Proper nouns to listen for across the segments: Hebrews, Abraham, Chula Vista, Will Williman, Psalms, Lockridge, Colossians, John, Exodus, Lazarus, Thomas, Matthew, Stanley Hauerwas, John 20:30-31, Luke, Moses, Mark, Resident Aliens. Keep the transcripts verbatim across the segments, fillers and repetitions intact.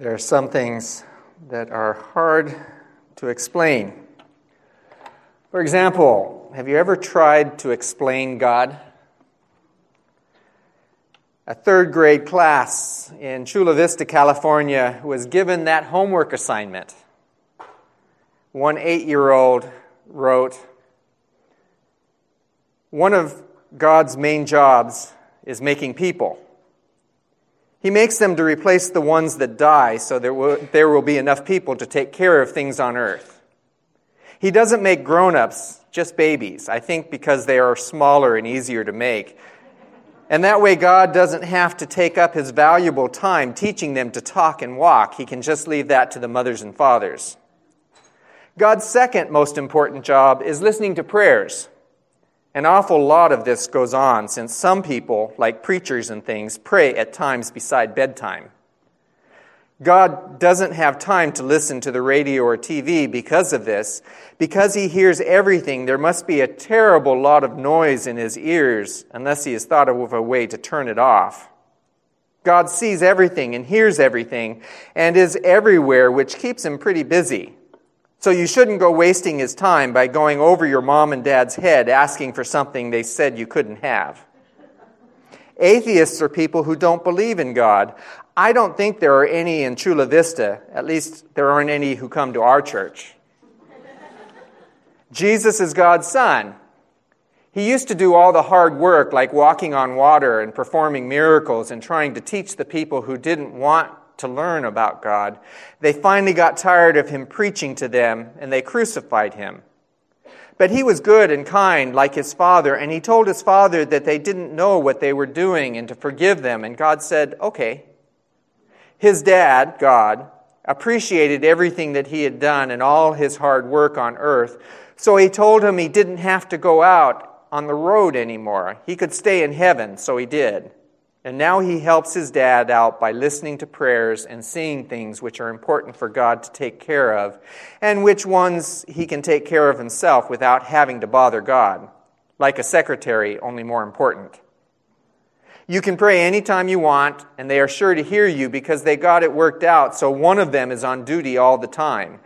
There are some things that are hard to explain. For example, have you ever tried to explain God? A third grade class in Chula Vista, California, was given that homework assignment. One eight-year-old wrote, "One of God's main jobs is making people. He makes them to replace the ones that die so there will, there will be enough people to take care of things on earth. He doesn't make grown-ups, just babies, I think because they are smaller and easier to make. And that way God doesn't have to take up his valuable time teaching them to talk and walk. He can just leave that to the mothers and fathers. God's second most important job is listening to prayers. An awful lot of this goes on since some people, like preachers and things, pray at times beside bedtime. God doesn't have time to listen to the radio or T V because of this. Because he hears everything, there must be a terrible lot of noise in his ears unless he has thought of a way to turn it off. God sees everything and hears everything and is everywhere, which keeps him pretty busy. So you shouldn't go wasting his time by going over your mom and dad's head asking for something they said you couldn't have. Atheists are people who don't believe in God. I don't think there are any in Chula Vista. At least there aren't any who come to our church. Jesus is God's son. He used to do all the hard work like walking on water and performing miracles and trying to teach the people who didn't want to learn about God. They finally got tired of him preaching to them, and they crucified him. But he was good and kind like his father, and he told his father that they didn't know what they were doing and to forgive them, and God said, okay. His dad, God, appreciated everything that he had done and all his hard work on earth, so he told him he didn't have to go out on the road anymore. He could stay in heaven, so he did. And now he helps his dad out by listening to prayers and seeing things which are important for God to take care of, and which ones he can take care of himself without having to bother God, like a secretary, only more important. You can pray anytime you want, and they are sure to hear you because they got it worked out, so one of them is on duty all the time.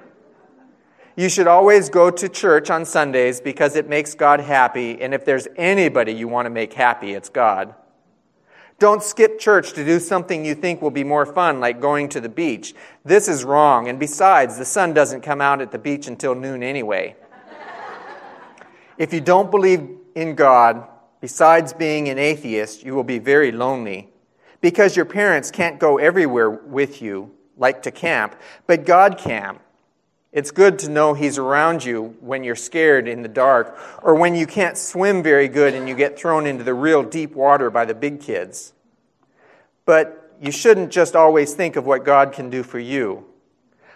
You should always go to church on Sundays because it makes God happy, and if there's anybody you want to make happy, it's God. Don't skip church to do something you think will be more fun, like going to the beach. This is wrong, and besides, the sun doesn't come out at the beach until noon anyway. If you don't believe in God, besides being an atheist, you will be very lonely, because your parents can't go everywhere with you, like to camp, but God can. It's good to know he's around you when you're scared in the dark or when you can't swim very good and you get thrown into the real deep water by the big kids. But you shouldn't just always think of what God can do for you.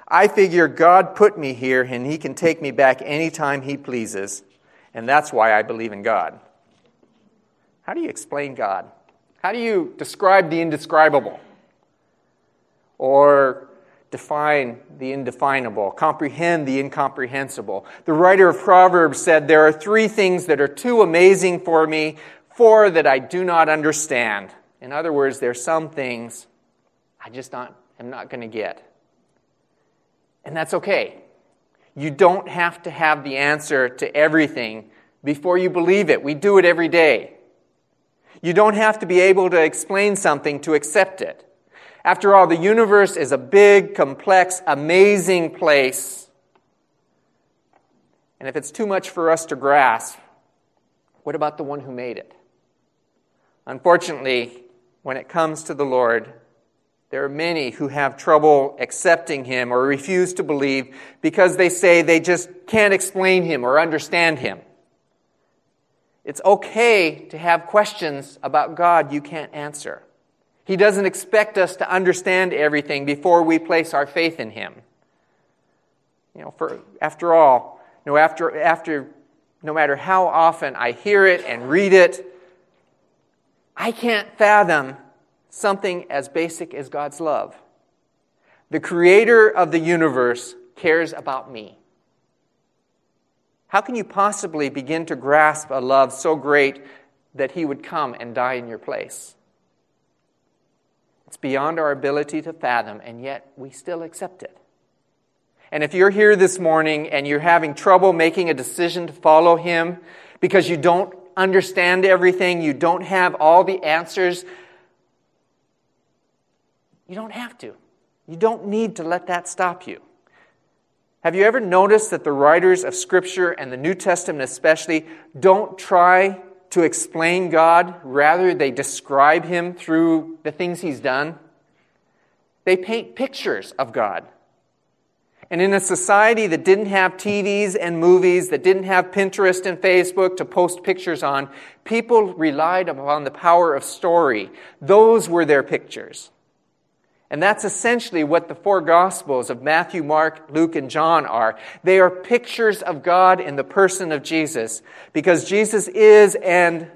I figure God put me here and he can take me back anytime he pleases, and that's why I believe in God. How do you explain God? How do you describe the indescribable? Or define the indefinable, comprehend the incomprehensible. The writer of Proverbs said, there are three things that are too amazing for me, four that I do not understand. In other words, there are some things I just not, am not going to get. And that's okay. You don't have to have the answer to everything before you believe it. We do it every day. You don't have to be able to explain something to accept it. After all, the universe is a big, complex, amazing place. And if it's too much for us to grasp, what about the one who made it? Unfortunately, when it comes to the Lord, there are many who have trouble accepting him or refuse to believe because they say they just can't explain him or understand him. It's okay to have questions about God you can't answer. He doesn't expect us to understand everything before we place our faith in him. You know, for after all, no after after no matter how often I hear it and read it, I can't fathom something as basic as God's love. The creator of the universe cares about me. How can you possibly begin to grasp a love so great that he would come and die in your place? It's beyond our ability to fathom, and yet we still accept it. And if you're here this morning and you're having trouble making a decision to follow Him because you don't understand everything, you don't have all the answers, you don't have to. You don't need to let that stop you. Have you ever noticed that the writers of Scripture, and the New Testament especially, don't try to explain God? Rather, they describe Him through the things He's done. They paint pictures of God. And in a society that didn't have T Vs and movies, that didn't have Pinterest and Facebook to post pictures on, people relied upon the power of story. Those were their pictures. And that's essentially what the four Gospels of Matthew, Mark, Luke, and John are. They are pictures of God in the person of Jesus, because Jesus is and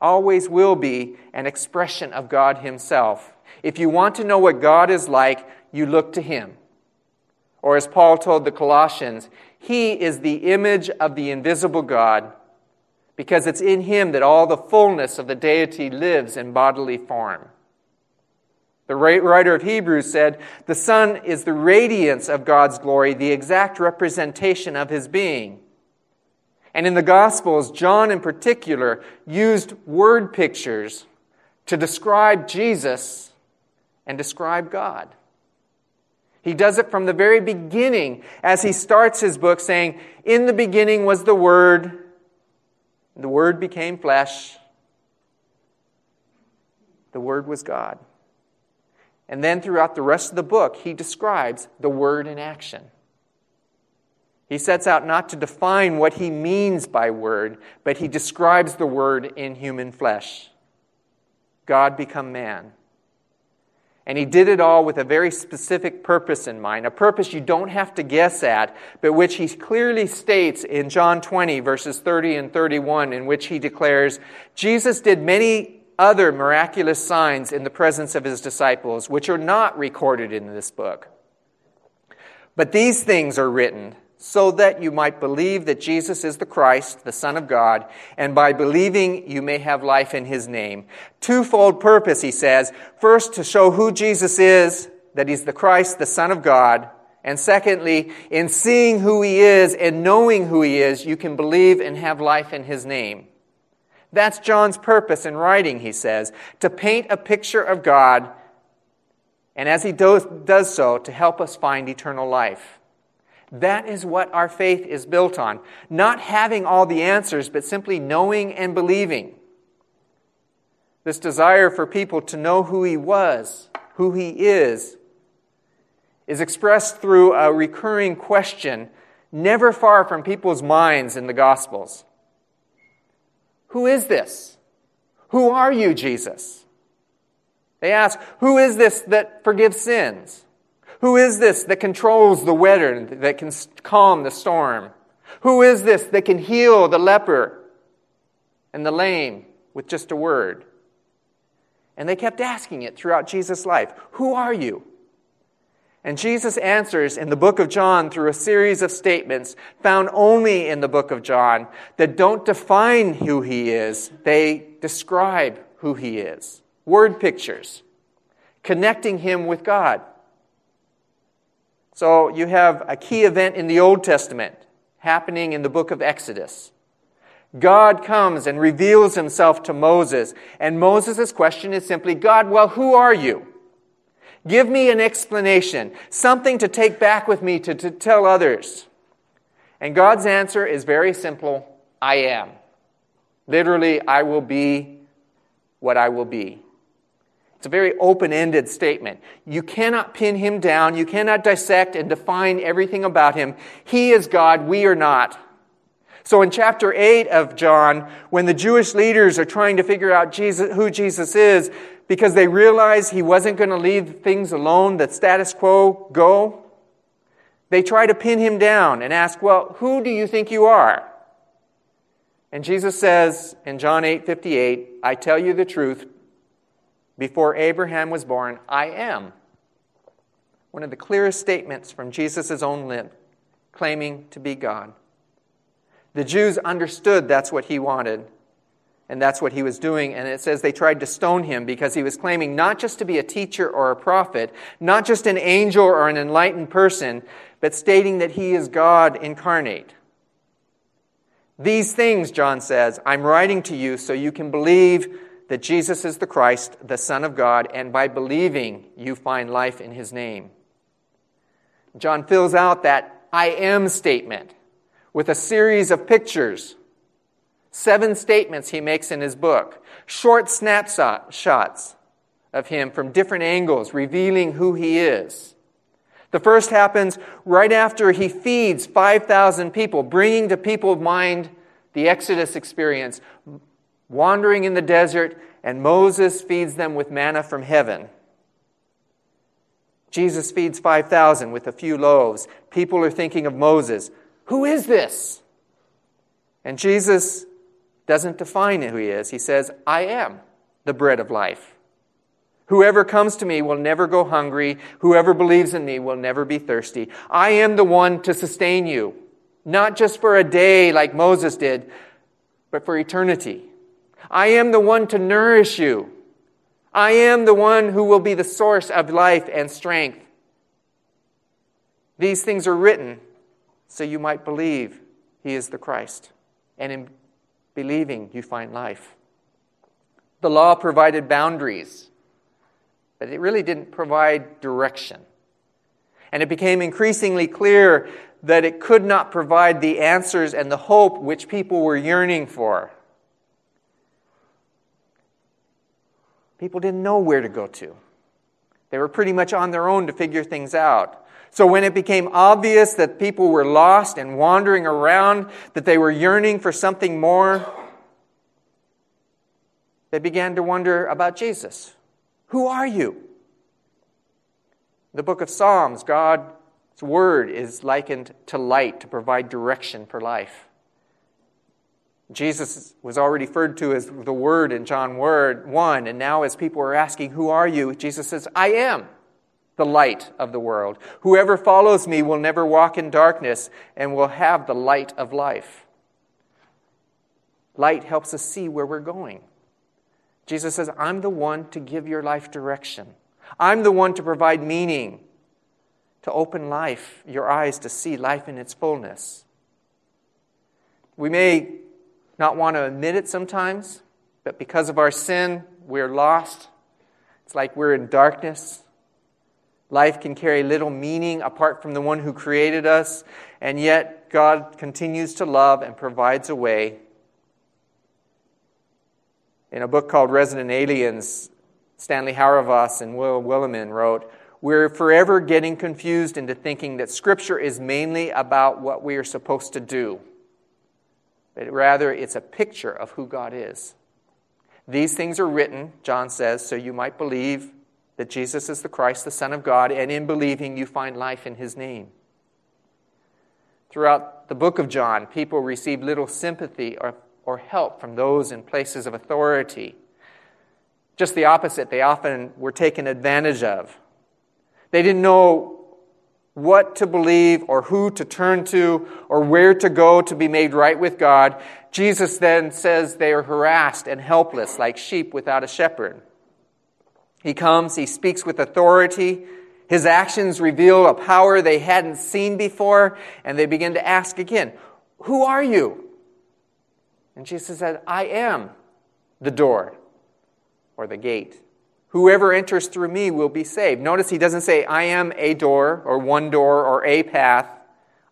always will be an expression of God Himself. If you want to know what God is like, you look to Him. Or as Paul told the Colossians, He is the image of the invisible God, because it's in Him that all the fullness of the deity lives in bodily form. The writer of Hebrews said, the Son is the radiance of God's glory, the exact representation of His being. And in the Gospels, John in particular used word pictures to describe Jesus and describe God. He does it from the very beginning as he starts his book saying, in the beginning was the Word, the Word became flesh, the Word was God. And then throughout the rest of the book, he describes the Word in action. He sets out not to define what he means by Word, but he describes the Word in human flesh. God become man. And he did it all with a very specific purpose in mind, a purpose you don't have to guess at, but which he clearly states in John twenty, verses thirty and thirty-one, in which he declares, Jesus did many other miraculous signs in the presence of his disciples, which are not recorded in this book. But these things are written so that you might believe that Jesus is the Christ, the Son of God, and by believing you may have life in his name. Twofold purpose, he says. First, to show who Jesus is, that he's the Christ, the Son of God. And secondly, in seeing who he is and knowing who he is, you can believe and have life in his name. That's John's purpose in writing, he says, to paint a picture of God, and as he does, does so, to help us find eternal life. That is what our faith is built on. Not having all the answers, but simply knowing and believing. This desire for people to know who he was, who he is, is expressed through a recurring question never far from people's minds in the Gospels. Who is this? Who are you, Jesus? They ask, who is this that forgives sins? Who is this that controls the weather, that can calm the storm? Who is this that can heal the leper and the lame with just a word? And they kept asking it throughout Jesus' life. Who are you? And Jesus answers in the book of John through a series of statements found only in the book of John that don't define who he is. They describe who he is. Word pictures. Connecting him with God. So you have a key event in the Old Testament happening in the book of Exodus. God comes and reveals himself to Moses. And Moses' question is simply, God, well, who are you? Give me an explanation, something to take back with me to, to tell others. And God's answer is very simple, I am. Literally, I will be what I will be. It's a very open-ended statement. You cannot pin him down. You cannot dissect and define everything about him. He is God, we are not. So in chapter eight of John, when the Jewish leaders are trying to figure out Jesus, who Jesus is, because they realized he wasn't going to leave things alone, the status quo go, they try to pin him down and ask, well, who do you think you are? And Jesus says in John eight fifty-eight, I tell you the truth, before Abraham was born, I am. One of the clearest statements from Jesus' own lips, claiming to be God. The Jews understood that's what he wanted. And that's what he was doing. And it says they tried to stone him because he was claiming not just to be a teacher or a prophet, not just an angel or an enlightened person, but stating that he is God incarnate. These things, John says, I'm writing to you so you can believe that Jesus is the Christ, the Son of God, and by believing you find life in his name. John fills out that I am statement with a series of pictures. Seven statements he makes in his book. Short snapshots of him from different angles revealing who he is. The first happens right after he feeds five thousand people, bringing to people's mind the Exodus experience, wandering in the desert, and Moses feeds them with manna from heaven. Jesus feeds five thousand with a few loaves. People are thinking of Moses. Who is this? And Jesus doesn't define who he is. He says, I am the bread of life. Whoever comes to me will never go hungry. Whoever believes in me will never be thirsty. I am the one to sustain you, not just for a day like Moses did, but for eternity. I am the one to nourish you. I am the one who will be the source of life and strength. These things are written so you might believe he is the Christ. And in believing, you find life. The law provided boundaries, but it really didn't provide direction. And it became increasingly clear that it could not provide the answers and the hope which people were yearning for. People didn't know where to go to. They were pretty much on their own to figure things out. So when it became obvious that people were lost and wandering around, that they were yearning for something more, they began to wonder about Jesus. Who are you? In the book of Psalms, God's word is likened to light to provide direction for life. Jesus was already referred to as the Word in John one, and now as people are asking, who are you? Jesus says, I am the light of the world. Whoever follows me will never walk in darkness and will have the light of life. Light helps us see where we're going. Jesus says, I'm the one to give your life direction. I'm the one to provide meaning, to open life, your eyes to see life in its fullness. We may not want to admit it sometimes, but because of our sin, we're lost. It's like we're in darkness. Life can carry little meaning apart from the one who created us, and yet God continues to love and provides a way. In a book called Resident Aliens, Stanley Hauerwas and Will Williman wrote, we're forever getting confused into thinking that Scripture is mainly about what we are supposed to do, but rather it's a picture of who God is. These things are written, John says, so you might believe that Jesus is the Christ, the Son of God, and in believing you find life in his name. Throughout the book of John, people receive little sympathy or, or help from those in places of authority. Just the opposite, they often were taken advantage of. They didn't know what to believe or who to turn to or where to go to be made right with God. Jesus then says they are harassed and helpless like sheep without a shepherd. He comes, he speaks with authority. His actions reveal a power they hadn't seen before, and they begin to ask again, who are you? And Jesus said, I am the door or the gate. Whoever enters through me will be saved. Notice he doesn't say, I am a door or one door or a path.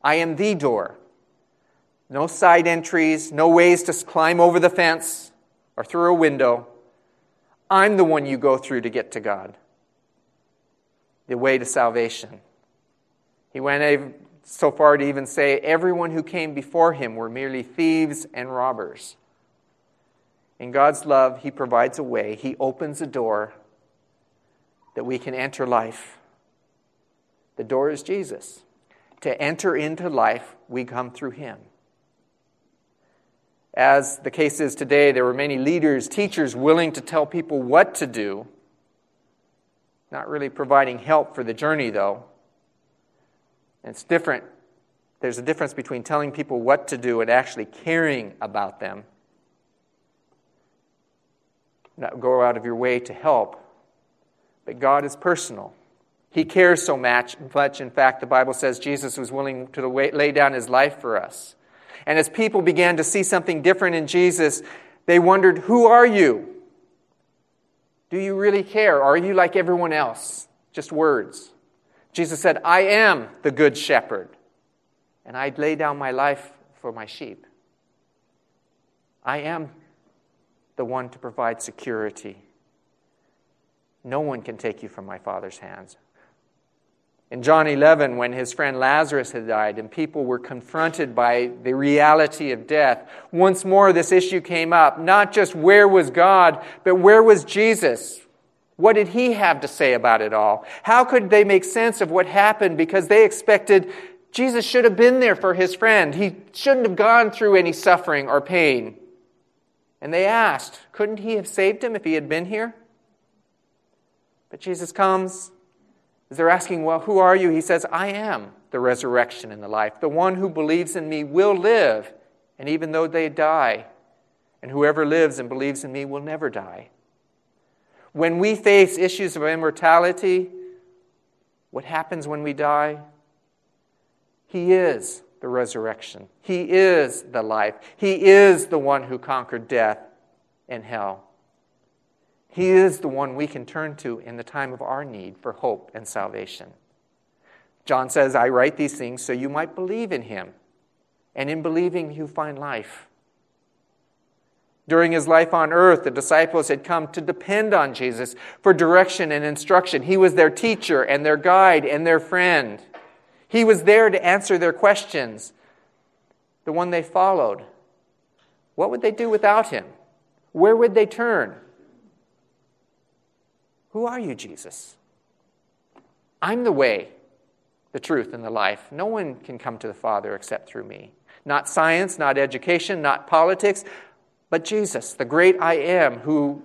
I am the door. No side entries, no ways to climb over the fence or through a window. I'm the one you go through to get to God, the way to salvation. He went so far to even say, everyone who came before him were merely thieves and robbers. In God's love, he provides a way. He opens a door that we can enter life. The door is Jesus. To enter into life, we come through him. As the case is today, there were many leaders, teachers willing to tell people what to do, not really providing help for the journey, though. And it's different. There's a difference between telling people what to do and actually caring about them. not go out of your way to help. But God is personal. He cares so much. In fact, the Bible says Jesus was willing to lay down his life for us. And as people began to see something different in Jesus, they wondered, who are you? Do you really care? Are you like everyone else? Just words. Jesus said, I am the good shepherd, and I lay down my life for my sheep. I am the one to provide security. No one can take you from my Father's hands. In John eleven, when his friend Lazarus had died and people were confronted by the reality of death, once more this issue came up. Not just where was God, but where was Jesus? What did he have to say about it all? How could they make sense of what happened? Because they expected Jesus should have been there for his friend. He shouldn't have gone through any suffering or pain. And they asked, couldn't he have saved him if he had been here? But Jesus comes, as they're asking, well, who are you? He says, I am the resurrection and the life. The one who believes in me will live, and even though they die, and whoever lives and believes in me will never die. When we face issues of immortality, what happens when we die? He is the resurrection. He is the life. He is the one who conquered death and hell. He is the one we can turn to in the time of our need for hope and salvation. John says, I write these things so you might believe in him, and in believing you find life. During his life on earth, the disciples had come to depend on Jesus for direction and instruction. He was their teacher and their guide and their friend. He was there to answer their questions, the one they followed. What would they do without him? Where would they turn? Who are you, Jesus? I'm the way, the truth, and the life. No one can come to the Father except through me. Not science, not education, not politics, but Jesus, the great I am, who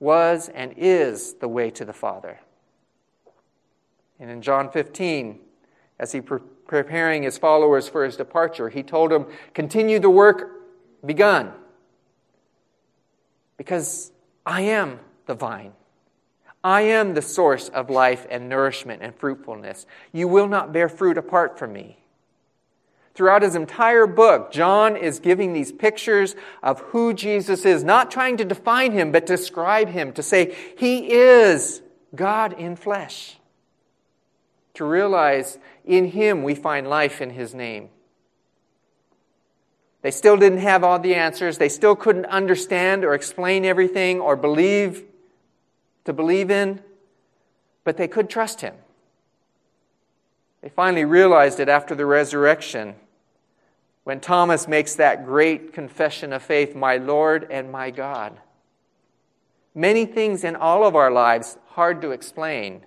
was and is the way to the Father. And in John fifteen, as he pre- preparing his followers for his departure, he told them, continue the work begun, because I am the vine. I am the source of life and nourishment and fruitfulness. You will not bear fruit apart from me. Throughout his entire book, John is giving these pictures of who Jesus is, not trying to define him, but describe him, to say he is God in flesh. To realize in him we find life in his name. They still didn't have all the answers. They still couldn't understand or explain everything or believe to believe in, but they could trust him. They finally realized it after the resurrection, when Thomas makes that great confession of faith, my Lord and my God. Many things in all of our lives hard to explain.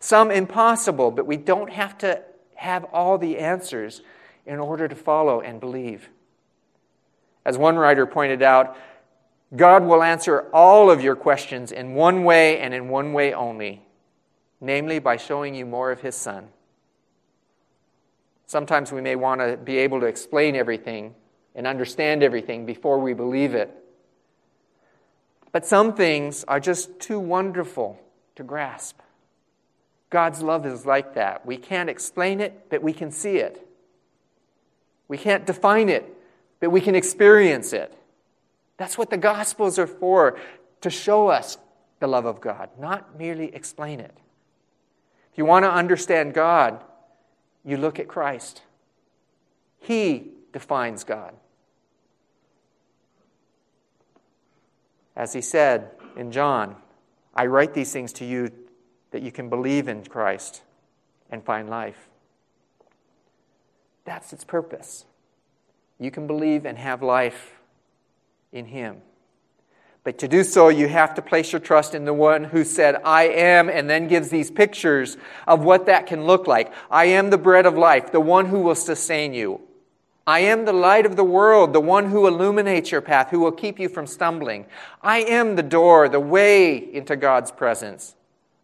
Some impossible, but we don't have to have all the answers in order to follow and believe. As one writer pointed out, God will answer all of your questions in one way and in one way only, namely by showing you more of his Son. Sometimes we may want to be able to explain everything and understand everything before we believe it. But some things are just too wonderful to grasp. God's love is like that. We can't explain it, but we can see it. We can't define it, but we can experience it. That's what the Gospels are for, to show us the love of God, not merely explain it. If you want to understand God, you look at Christ. He defines God. As he said in John, I write these things to you that you can believe in Christ and find life. That's its purpose. You can believe and have life in him. But to do so, you have to place your trust in the one who said, I am, and then gives these pictures of what that can look like. I am the bread of life, the one who will sustain you. I am the light of the world, the one who illuminates your path, who will keep you from stumbling. I am the door, the way into God's presence.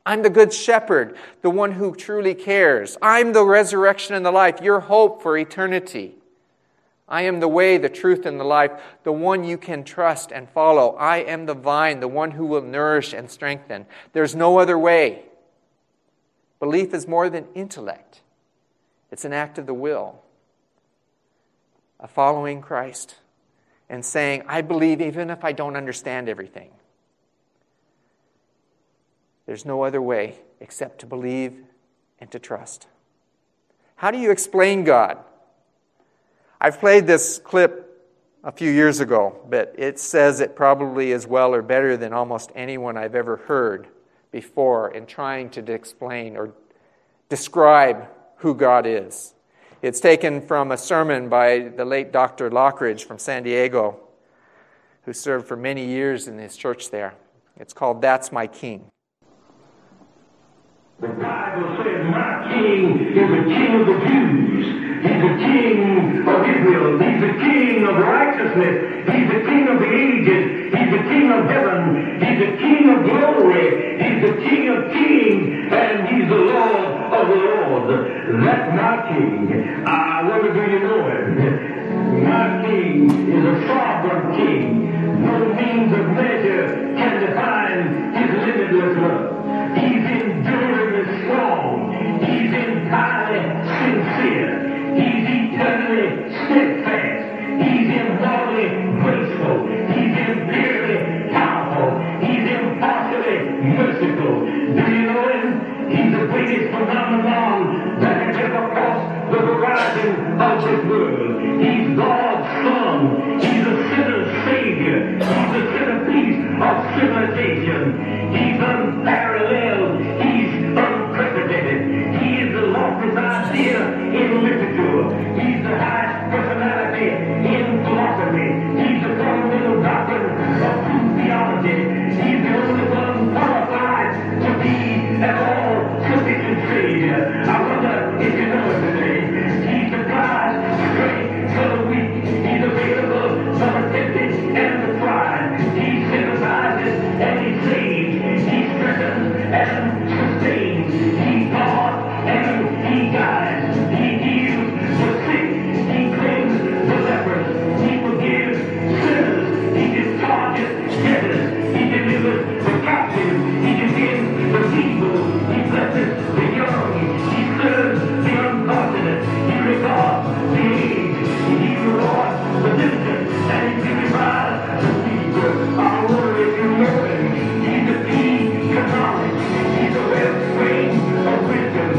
I'm the good shepherd, the one who truly cares. I'm the resurrection and the life, your hope for eternity. I am the way, the truth, and the life, the one you can trust and follow. I am the vine, the one who will nourish and strengthen. There's no other way. Belief is more than intellect. It's an act of the will, of following Christ and saying, I believe even if I don't understand everything. There's no other way except to believe and to trust. How do you explain God? I've played this clip a few years ago, but it says it probably is well or better than almost anyone I've ever heard before in trying to explain or describe who God is. It's taken from a sermon by the late Doctor Lockridge from San Diego, who served for many years in his church there. It's called That's My King. The Bible says, my king is the king of the Jews. He's the king of Israel. He's the king of righteousness. He's the king of the ages. He's the king of heaven. He's the king of glory. He's the king of kings. And he's the Lord of the Lord. That's my king. I wonder, do you know him? My king is a sovereign king. No means of measure can define his limitless love. He's enduringly strong. He's entirely sincere. He's eternally steadfast. He's immortally graceful. He's imperially powerful. He's impartially merciful. Do you know him? He's the greatest phenomenon that has ever crossed the horizon of this world. He's God's Son. He's a sinner's Savior. He's a centerpiece of civilization. He's unparalleled. Idea in literature. He's the highest personality in philosophy. He's the fundamental doctrine of true theology. He's the only one qualified to be at all sufficient Savior. I wonder if you know it today. He supplies strength for the weak. He's available for the tempted and the tried. He sympathizes and he saves. He strengthens and sustains. He's God and He guides, He heals the sick, He cleanses the lepers, He forgives sinners, He discharges debtors, He delivers the captive, He defends the people, He blesses the young, He serves the unfortunate, He regards the aged, He rewards the diligent, and He purifies the people. I wonder if you know Him. He's the key to knowledge, He's the wellspring of wisdom.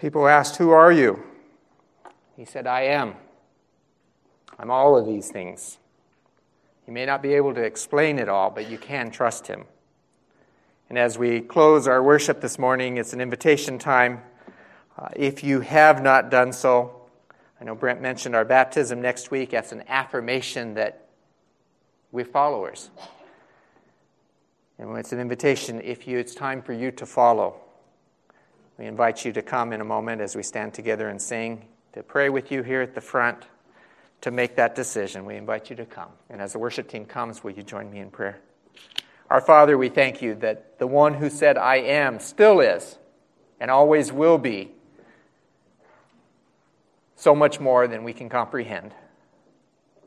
People asked, who are you? He said, I am. I'm all of these things. You may not be able to explain it all, but you can trust him. And as we close our worship this morning, it's an invitation time. Uh, if you have not done so, I know Brent mentioned our baptism next week. That's an affirmation that we're followers. And it's an invitation if you, it's time for you to follow. We invite you to come in a moment as we stand together and sing, to pray with you here at the front, to make that decision. We invite you to come. And as the worship team comes, will you join me in prayer? Our Father, we thank you that the one who said, I am, still is and always will be so much more than we can comprehend.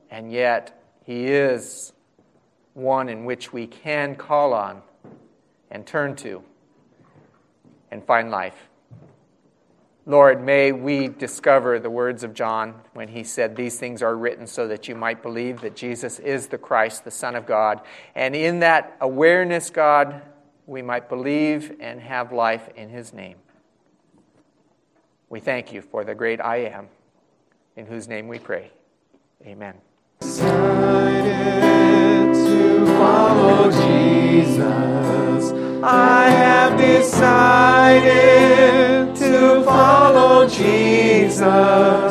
And yet, he is one in which we can call on and turn to and find life. Lord, may we discover the words of John when he said, "These things are written so that you might believe that Jesus is the Christ, the Son of God." And in that awareness, God, we might believe and have life in his name. We thank you for the great I Am, in whose name we pray. Amen. Decided to follow Jesus. I have decided to follow Jesus.